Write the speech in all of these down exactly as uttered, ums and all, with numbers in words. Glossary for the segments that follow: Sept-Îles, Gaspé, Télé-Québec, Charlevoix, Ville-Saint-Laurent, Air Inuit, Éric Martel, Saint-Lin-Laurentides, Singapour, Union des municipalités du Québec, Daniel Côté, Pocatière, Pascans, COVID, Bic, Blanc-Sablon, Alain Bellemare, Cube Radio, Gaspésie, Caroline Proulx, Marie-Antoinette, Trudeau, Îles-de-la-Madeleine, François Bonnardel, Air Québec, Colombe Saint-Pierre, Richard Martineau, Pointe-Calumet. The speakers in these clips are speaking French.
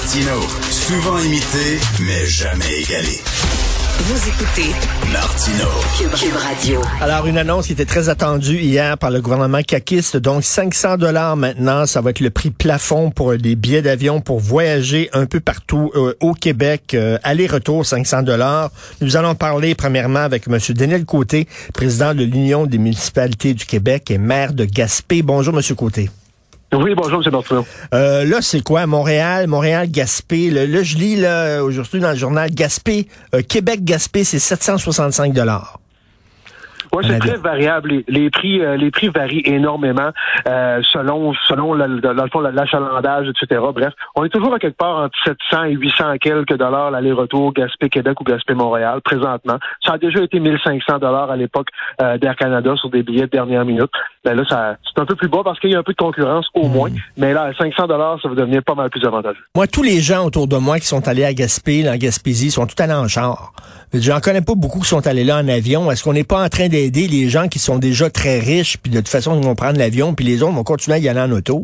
Martineau, souvent imité, mais jamais égalé. Vous écoutez Martineau, Cube, Cube Radio. Alors, une annonce qui était très attendue hier par le gouvernement caquiste. Donc, cinq cents dollars maintenant, ça va être le prix plafond pour les billets d'avion pour voyager un peu partout euh, au Québec. Euh, aller-retour, cinq cents dollars. Nous allons parler premièrement avec M. Daniel Côté, président de l'Union des municipalités du Québec et maire de Gaspé. Bonjour, M. Côté. Oui, bonjour, M. Martineau. Euh, là, c'est quoi? Montréal, Montréal, Gaspé. Là, là je lis là, aujourd'hui dans le journal Gaspé, euh, Québec, Gaspé, c'est sept cent soixante-cinq dollars. Oui, c'est très variable. Les, les prix, euh, les prix varient énormément euh, selon, selon le, le, le, l'achalandage, et cetera. Bref, on est toujours à quelque part entre sept cents et huit cents quelques dollars l'aller-retour Gaspé-Québec ou Gaspé-Montréal présentement. Ça a déjà été mille cinq cents dollars à l'époque euh, d'Air Canada sur des billets de dernière minute. Ben là, ça, c'est un peu plus bas parce qu'il y a un peu de concurrence au mmh. moins. Mais là, à cinq cents dollars, ça va devenir pas mal plus avantageux. Moi, tous les gens autour de moi qui sont allés à Gaspé, en Gaspésie, sont tout allés en char. J'en connais pas beaucoup qui sont allés là en avion. Est-ce qu'on n'est pas en train d'aider les gens qui sont déjà très riches, puis de toute façon, ils vont prendre l'avion, puis les autres vont continuer à y aller en auto?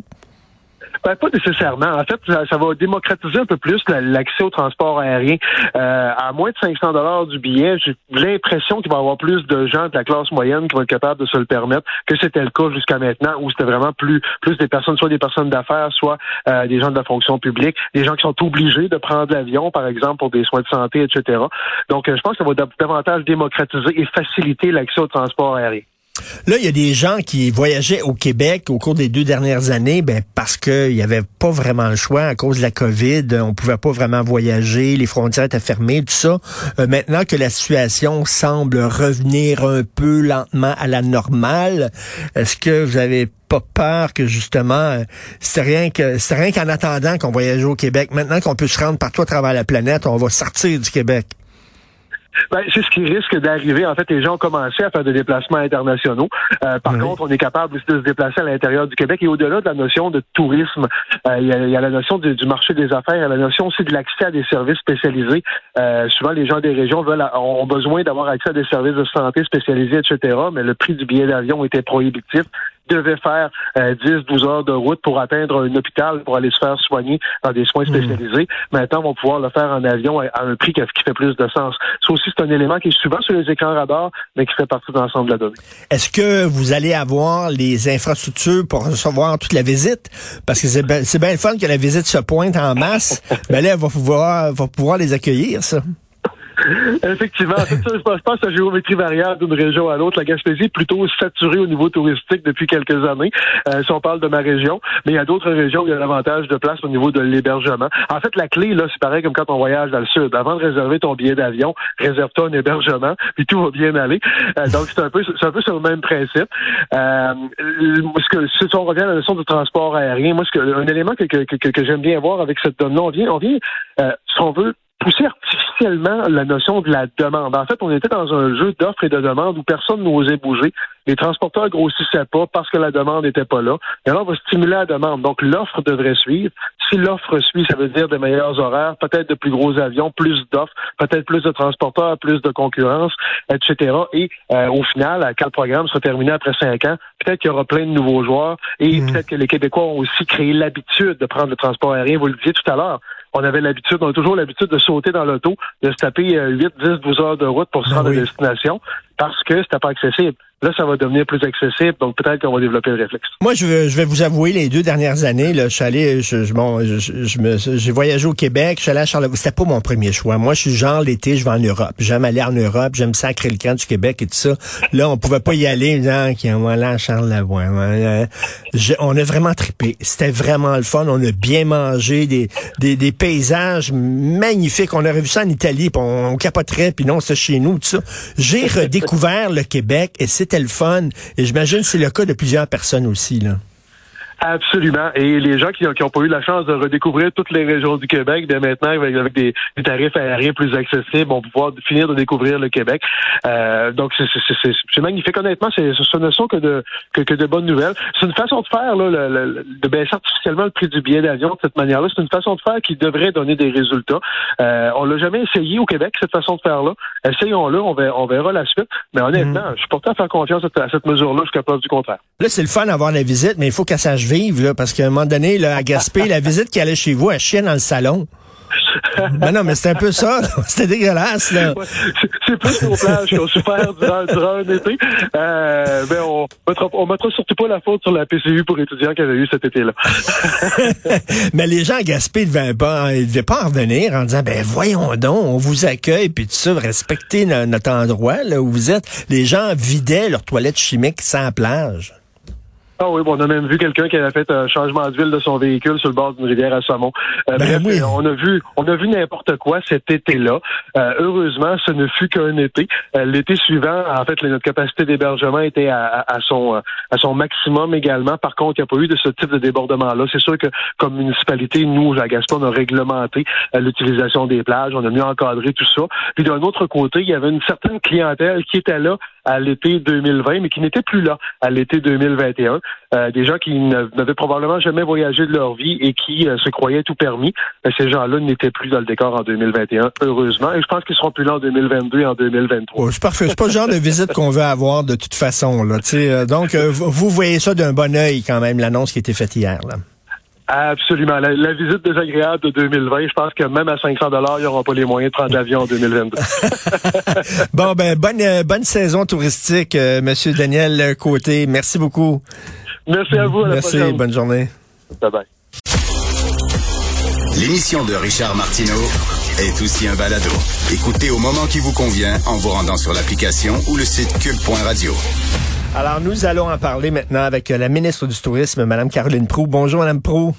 Ben, pas nécessairement. En fait, ça, ça va démocratiser un peu plus l'accès au transport aérien. Euh, à moins de cinq cents dollars du billet, j'ai l'impression qu'il va y avoir plus de gens de la classe moyenne qui vont être capables de se le permettre que c'était le cas jusqu'à maintenant, où c'était vraiment plus plus des personnes, soit des personnes d'affaires, soit euh, des gens de la fonction publique, des gens qui sont obligés de prendre l'avion, par exemple, pour des soins de santé, et cetera. Donc, euh, je pense que ça va davantage démocratiser et faciliter l'accès au transport aérien. Là, il y a des gens qui voyageaient au Québec au cours des deux dernières années, ben parce qu'il n'y avait pas vraiment le choix à cause de la COVID, on pouvait pas vraiment voyager, les frontières étaient fermées, tout ça. Euh, maintenant que la situation semble revenir un peu lentement à la normale, est-ce que vous avez pas peur que justement, c'est rien que c'est rien qu'en attendant qu'on voyage au Québec, maintenant qu'on peut se rendre partout à travers la planète, on va sortir du Québec? Ben, c'est ce qui risque d'arriver. En fait, les gens ont commencé à faire des déplacements internationaux. Euh, par oui. contre, on est capable aussi de se déplacer à l'intérieur du Québec. Et au-delà de la notion de tourisme, euh, il y a, il y a la notion de, du marché des affaires, il y a la notion aussi de l'accès à des services spécialisés. Euh, souvent, les gens des régions veulent, ont besoin d'avoir accès à des services de santé spécialisés, et cetera. Mais le prix du billet d'avion était prohibitif. Devait faire euh, dix à douze heures de route pour atteindre un hôpital, pour aller se faire soigner dans des soins spécialisés. Mmh. Maintenant, on va pouvoir le faire en avion à, à un prix qui, qui fait plus de sens. Ça aussi, c'est un élément qui est souvent sur les écrans radars, mais qui fait partie de l'ensemble de la donnée. Est-ce que vous allez avoir les infrastructures pour recevoir toute la visite? Parce que c'est bien ben le fun que la visite se pointe en masse. Mais ben là, on va pouvoir, va pouvoir les accueillir, ça. Effectivement, en fait, ça, je pense que la géométrie variable d'une région à l'autre. La Gaspésie est plutôt saturée au niveau touristique depuis quelques années, euh, si on parle de ma région. Mais il y a d'autres régions où il y a davantage de place au niveau de l'hébergement. En fait, la clé, là, c'est pareil comme quand on voyage dans le sud. Avant de réserver ton billet d'avion, réserve-toi un hébergement, puis tout va bien aller. Euh, donc, c'est un peu c'est un peu sur le même principe. Euh, ce que, si on revient à la notion du transport aérien, moi, ce que, un élément que, que, que, que j'aime bien voir avec cette donne-là, on vient, on vient euh, si on veut, pousser artificiellement la notion de la demande. En fait, on était dans un jeu d'offres et de demandes où personne n'osait bouger. Les transporteurs grossissaient pas parce que la demande n'était pas là. Et alors, on va stimuler la demande. Donc, l'offre devrait suivre. Si l'offre suit, ça veut dire des meilleurs horaires, peut-être de plus gros avions, plus d'offres, peut-être plus de transporteurs, plus de concurrence, et cetera. Et euh, au final, quand le programme sera terminé après cinq ans, peut-être qu'il y aura plein de nouveaux joueurs et mmh. peut-être que les Québécois ont aussi créé l'habitude de prendre le transport aérien. Vous le disiez tout à l'heure. On avait l'habitude, on a toujours l'habitude de sauter dans l'auto, de se taper huit, dix, douze heures de route pour se rendre à destination parce que c'était pas accessible. Là, ça va devenir plus accessible, donc peut-être qu'on va développer le réflexe. Moi, je, veux, je vais vous avouer, les deux dernières années, là, je suis allé, je, je, bon, je, je me, j'ai voyagé au Québec, je suis allé à Charlevoix. C'était pas mon premier choix. Moi, je suis genre l'été, je vais en Europe. J'aime aller en Europe, j'aime sacrer le camp du Québec et tout ça. Là, on pouvait pas y aller, non, qui on va aller à Charlevoix. Je, on a vraiment trippé. C'était vraiment le fun. On a bien mangé, des, des, des paysages magnifiques. On aurait vu ça en Italie, puis on, on capoterait, puis non, c'est chez nous, tout ça. J'ai redécouvert le Québec et c'était le fun. Et j'imagine que c'est le cas de plusieurs personnes aussi, là. Absolument. Et les gens qui n'ont pas eu la chance de redécouvrir toutes les régions du Québec, dès maintenant, avec, avec des, des tarifs aériens plus accessibles, vont pouvoir finir de découvrir le Québec. Euh, donc, c'est, c'est, c'est, c'est magnifique. Honnêtement, c'est, ce ne sont que de, que, que de bonnes nouvelles. C'est une façon de faire, là, le, le, de baisser artificiellement le prix du billet d'avion de cette manière-là. C'est une façon de faire qui devrait donner des résultats. Euh, on l'a jamais essayé au Québec, cette façon de faire-là. Essayons-le, on verra, on verra la suite. Mais honnêtement, mmh. je suis porté à faire confiance à cette mesure-là jusqu'à preuve du contraire. Là, c'est le fun d'avoir la visite, mais il faut qu'elle sache vite. vivre, là, parce qu'à un moment donné, là, à Gaspé, la visite qui allait chez vous, elle chiait dans le salon. Mais non, mais c'était un peu ça. C'était dégueulasse, là. Ouais, c'est, c'est plus nos plages qui ont souffert durant, durant un été. Euh, ben on mettra, on mettra surtout pas la faute sur la P C U pour étudiants qu'elle a eu cet été-là. Mais les gens à Gaspé ne devaient pas, ils devaient pas en revenir en disant, ben voyons donc, on vous accueille, puis tout ça, respectez no, notre endroit là où vous êtes. Les gens vidaient leurs toilettes chimiques sans plage. Ah oui, bon, on a même vu quelqu'un qui avait fait un changement d'huile de son véhicule sur le bord d'une rivière à Saumon. Euh, ben bref, oui. on a vu, on a vu n'importe quoi cet été-là. Euh, heureusement, ce ne fut qu'un été. Euh, l'été suivant, en fait, notre capacité d'hébergement était à, à, à son à son maximum également. Par contre, il n'y a pas eu de ce type de débordement-là. C'est sûr que comme municipalité, nous, à Gaspé, on a réglementé euh, l'utilisation des plages, on a mieux encadré tout ça. Puis d'un autre côté, il y avait une certaine clientèle qui était là à l'été deux mille vingt, mais qui n'était plus là à l'été deux mille vingt et un. Euh, des gens qui n'avaient probablement jamais voyagé de leur vie et qui euh, se croyaient tout permis. Ben, ces gens-là n'étaient plus dans le décor en deux mille vingt et un, heureusement. Et je pense qu'ils seront plus là en deux mille vingt-deux et en deux mille vingt-trois. Oh, c'est parfait. C'est pas le genre de visite qu'on veut avoir de toute façon, là. T'sais, euh, donc, euh, vous voyez ça d'un bon œil quand même, l'annonce qui a été faite hier, là. Absolument. La, la visite désagréable de deux mille vingt, je pense que même à cinq cents dollars, ils n'auront pas les moyens de prendre l'avion en deux mille vingt-deux. Bon, ben, bonne, euh, bonne saison touristique, euh, Monsieur Daniel Côté. Merci beaucoup. Merci à vous. À la Merci. Prochaine. Bonne journée. Bye bye. L'émission de Richard Martineau est aussi un balado. Écoutez au moment qui vous convient en vous rendant sur l'application ou le site cube point radio. Alors, nous allons en parler maintenant avec la ministre du Tourisme, Mme Caroline Proulx. Bonjour, Mme Proulx.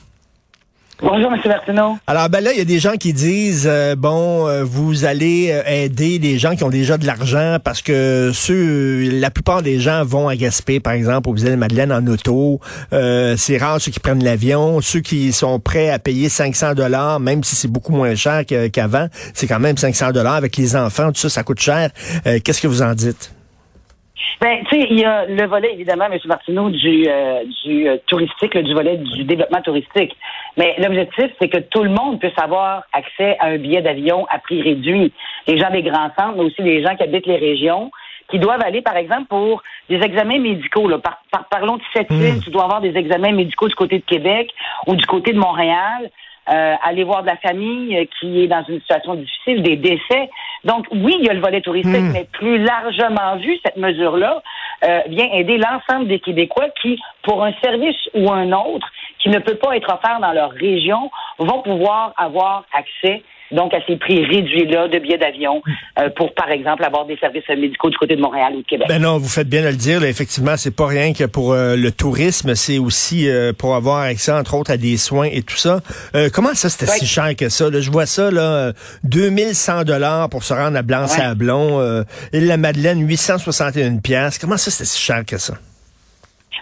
Bonjour, M. Martineau. Alors, ben là, il y a des gens qui disent, euh, bon, euh, vous allez aider les gens qui ont déjà de l'argent parce que ceux, la plupart des gens vont à Gaspé, par exemple, aux Îles-de-la-Madeleine en auto. Euh, c'est rare ceux qui prennent l'avion. Ceux qui sont prêts à payer cinq cents dollars, même si c'est beaucoup moins cher qu'avant, c'est quand même cinq cents dollars avec les enfants, tout ça, ça coûte cher. Euh, qu'est-ce que vous en dites? Ben, tu sais, il y a le volet, évidemment, M. Martineau, du, euh, du euh, touristique, là, du volet du développement touristique. Mais l'objectif, c'est que tout le monde puisse avoir accès à un billet d'avion à prix réduit. Les gens des grands centres, mais aussi les gens qui habitent les régions, qui doivent aller, par exemple, pour des examens médicaux. Là, par, par, parlons de Sept-Îles, mmh. tu dois avoir des examens médicaux du côté de Québec ou du côté de Montréal. Euh, aller voir de la famille qui est dans une situation difficile, des décès. Donc, oui, il y a le volet touristique, mmh. mais plus largement vu, cette mesure-là euh, vient aider l'ensemble des Québécois qui, pour un service ou un autre, qui ne peut pas être offert dans leur région, vont pouvoir avoir accès donc à ces prix réduits-là de billets d'avion euh, pour, par exemple, avoir des services médicaux du côté de Montréal ou de Québec. Ben non, vous faites bien de le dire. Là, effectivement, c'est pas rien que pour euh, le tourisme, c'est aussi euh, pour avoir accès, entre autres, à des soins et tout ça. Euh, comment ça, c'était ouais. si cher que ça? Là, je vois ça, là, deux mille cent dollars pour se rendre à Blanc-Sablon, ouais. euh, Île-de-la-Madeleine, huit cent soixante et un piastres. Comment ça, c'était si cher que ça?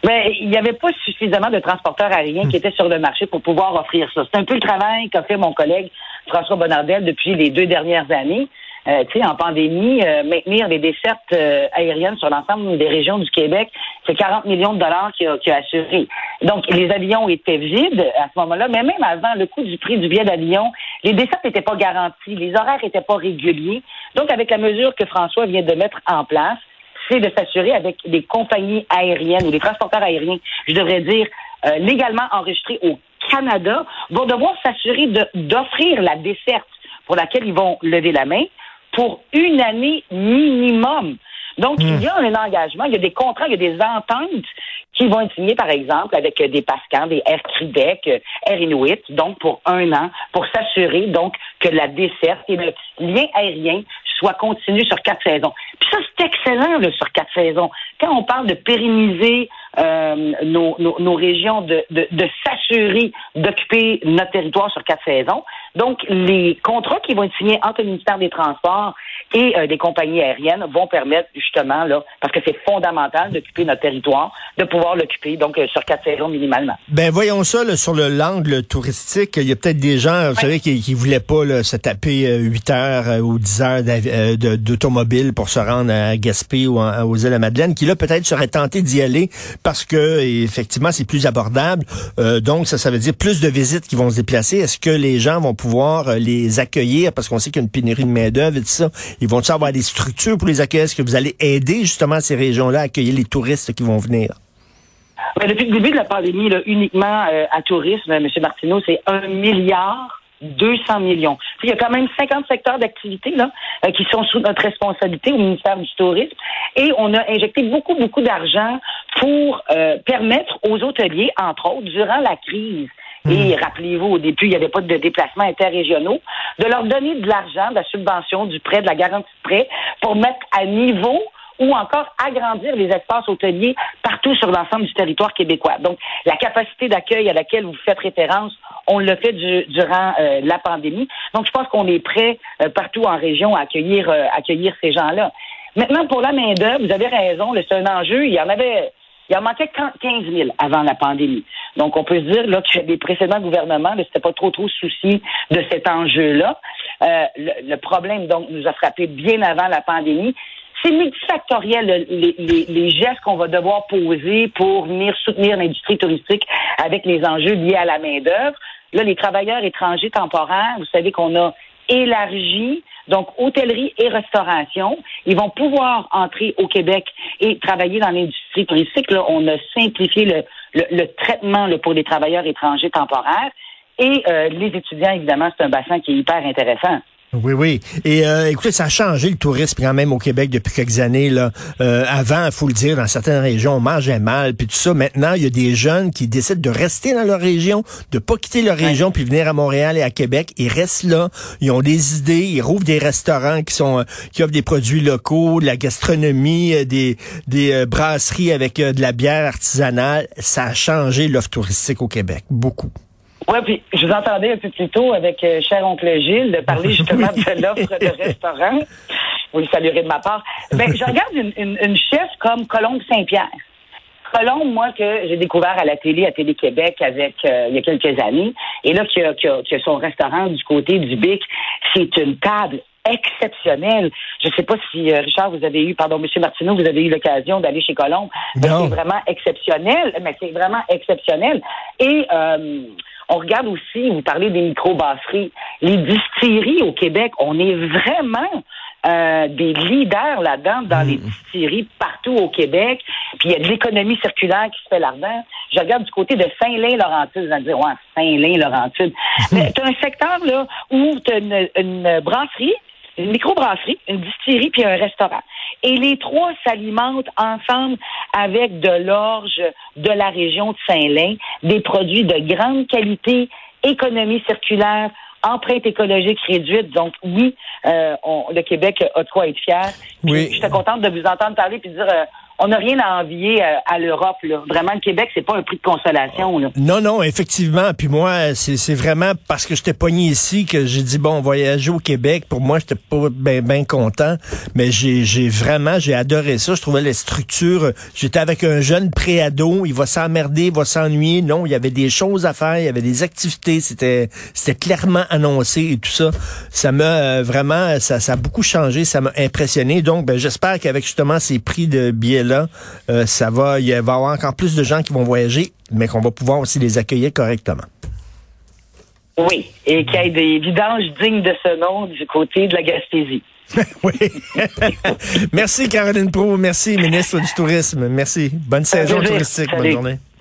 Mais il n'y avait pas suffisamment de transporteurs aériens qui étaient sur le marché pour pouvoir offrir ça. C'est un peu le travail qu'a fait mon collègue François Bonnardel depuis les deux dernières années. Euh, tu sais, en pandémie, euh, maintenir les dessertes euh, aériennes sur l'ensemble des régions du Québec, c'est quarante millions de dollars qu'il a, qu'il a assuré. Donc, les avions étaient vides à ce moment-là, mais même avant le coût du prix du billet d'avion, les dessertes n'étaient pas garanties, les horaires n'étaient pas réguliers. Donc, avec la mesure que François vient de mettre en place, c'est de s'assurer avec des compagnies aériennes ou des transporteurs aériens, je devrais dire, euh, légalement enregistrés au Canada, vont devoir s'assurer de, d'offrir la desserte pour laquelle ils vont lever la main pour une année minimum. Donc, mmh. il y a un engagement, il y a des contrats, il y a des ententes qui vont être signées, par exemple, avec des Pascans, des Air Québec, Air Inuit, donc pour un an, pour s'assurer donc que la desserte et le lien aérien soit continu sur quatre saisons. Puis ça, c'est excellent, là, sur quatre saisons. Quand on parle de pérenniser euh, nos, nos, nos régions, de, de, de s'assurer d'occuper notre territoire sur quatre saisons, donc les contrats qui vont être signés entre le ministère des Transports et euh, des compagnies aériennes vont permettre justement, là, parce que c'est fondamental d'occuper notre territoire, de pouvoir l'occuper donc euh, sur quatre saisons minimalement. Ben voyons ça, là, sur le l'angle touristique, il y a peut-être des gens, vous ouais. savez, qui ne voulaient pas là, se taper euh, huit heures euh, ou dix heures d'avion. De, d'automobile pour se rendre à Gaspé ou en, aux Îles-de-la-Madeleine, qui là peut-être serait tenté d'y aller parce que effectivement c'est plus abordable. Euh, donc ça, ça veut dire plus de visites qui vont se déplacer. Est-ce que les gens vont pouvoir les accueillir parce qu'on sait qu'il y a une pénurie de main-d'œuvre et tout ça? Ils vont-ils avoir des structures pour les accueillir? Est-ce que vous allez aider justement ces régions-là à accueillir les touristes qui vont venir? Ben, depuis le début de la pandémie, là, uniquement euh, à tourisme, M. Martineau, c'est un milliard deux cents millions. Il y a quand même cinquante secteurs d'activité là euh, qui sont sous notre responsabilité au ministère du Tourisme. Et on a injecté beaucoup, beaucoup d'argent pour euh, permettre aux hôteliers, entre autres, durant la crise, et rappelez-vous, au début, il n'y avait pas de déplacements interrégionaux, de leur donner de l'argent, de la subvention, du prêt, de la garantie de prêt, pour mettre à niveau ou encore agrandir les espaces hôteliers partout sur l'ensemble du territoire québécois. Donc, la capacité d'accueil à laquelle vous faites référence, on l'a fait du, durant euh, la pandémie. Donc, je pense qu'on est prêt euh, partout en région à accueillir, euh, accueillir ces gens-là. Maintenant, pour la main-d'œuvre, vous avez raison, là, c'est un enjeu. Il y en avait... Il en manquait quinze mille avant la pandémie. Donc, on peut se dire là, que les précédents gouvernements ne s'étaient pas trop, trop soucis de cet enjeu-là. Euh, le, le problème, donc, nous a frappé bien avant la pandémie. C'est multifactoriel, les, les, les gestes qu'on va devoir poser pour venir soutenir l'industrie touristique avec les enjeux liés à la main-d'œuvre. Là, les travailleurs étrangers temporaires, vous savez qu'on a élargi, donc hôtellerie et restauration, ils vont pouvoir entrer au Québec et travailler dans l'industrie touristique. Là, on a simplifié le, le, le traitement là, pour les travailleurs étrangers temporaires et euh, les étudiants, évidemment, c'est un bassin qui est hyper intéressant. Oui, oui. Et euh, écoutez, ça a changé le tourisme quand même au Québec depuis quelques années. Là, euh, avant, il faut le dire, dans certaines régions, on mangeait mal, puis tout ça. Maintenant, il y a des jeunes qui décident de rester dans leur région, de pas quitter leur région, puis venir à Montréal et à Québec. Ils restent là, ils ont des idées, ils rouvrent des restaurants qui sont euh, qui offrent des produits locaux, de la gastronomie, euh, des des euh, brasseries avec euh, de la bière artisanale. Ça a changé l'offre touristique au Québec, beaucoup. Oui, puis je vous entendais un peu plus tôt avec euh, cher oncle Gilles de parler justement oui. de l'offre de restaurant. Vous le saluerez de ma part. Ben, je regarde une, une, une chef comme Colombe Saint-Pierre. Colombe, moi, que j'ai découvert à la télé, à Télé-Québec, avec euh, il y a quelques années, et là, qui a, qui a, qui a son restaurant du côté du Bic, c'est une table exceptionnelle. Je ne sais pas si, euh, Richard, vous avez eu, pardon, M. Martineau, vous avez eu l'occasion d'aller chez Colombe. Mais c'est vraiment exceptionnel. Mais c'est vraiment exceptionnel. Et... Euh, on regarde aussi, vous parlez des micro-brasseries, les distilleries au Québec, on est vraiment euh, des leaders là-dedans, dans mmh. les distilleries partout au Québec. Puis il y a de l'économie circulaire qui se fait là-dedans. Je regarde du côté de Saint-Lin-Laurentides, on va dire, ouais, Saint-Lin-Laurentides. Mmh. Mais t'as un secteur là où t'as une, une brasserie, une microbrasserie, une distillerie puis un restaurant. Et les trois s'alimentent ensemble avec de l'orge de la région de Saint-Lin, des produits de grande qualité, économie circulaire, empreinte écologique réduite. Donc oui, euh, on, le Québec a de quoi être fier. Oui. Je suis contente de vous entendre parler puis dire... Euh, on n'a rien à envier à l'Europe, là. Vraiment, le Québec, c'est pas un prix de consolation, là. Non, non, effectivement. Puis moi, c'est, c'est vraiment parce que j'étais pogné ici que j'ai dit, bon, voyager au Québec, pour moi, j'étais pas bien ben content. Mais j'ai, j'ai vraiment, j'ai adoré ça. Je trouvais les structures. J'étais avec un jeune pré-ado. Il va s'emmerder, il va s'ennuyer. Non, il y avait des choses à faire, il y avait des activités. C'était, c'était clairement annoncé et tout ça. Ça m'a vraiment, ça, ça a beaucoup changé. Ça m'a impressionné. Donc, ben, j'espère qu'avec justement ces prix de billets, là, euh, ça va, il va y avoir encore plus de gens qui vont voyager, mais qu'on va pouvoir aussi les accueillir correctement. Oui, et qu'il y ait des vidanges dignes de ce nom du côté de la Gaspésie. Oui. Merci Caroline Proulx, merci ministre du Tourisme, merci. Bonne saison touristique, bonne journée.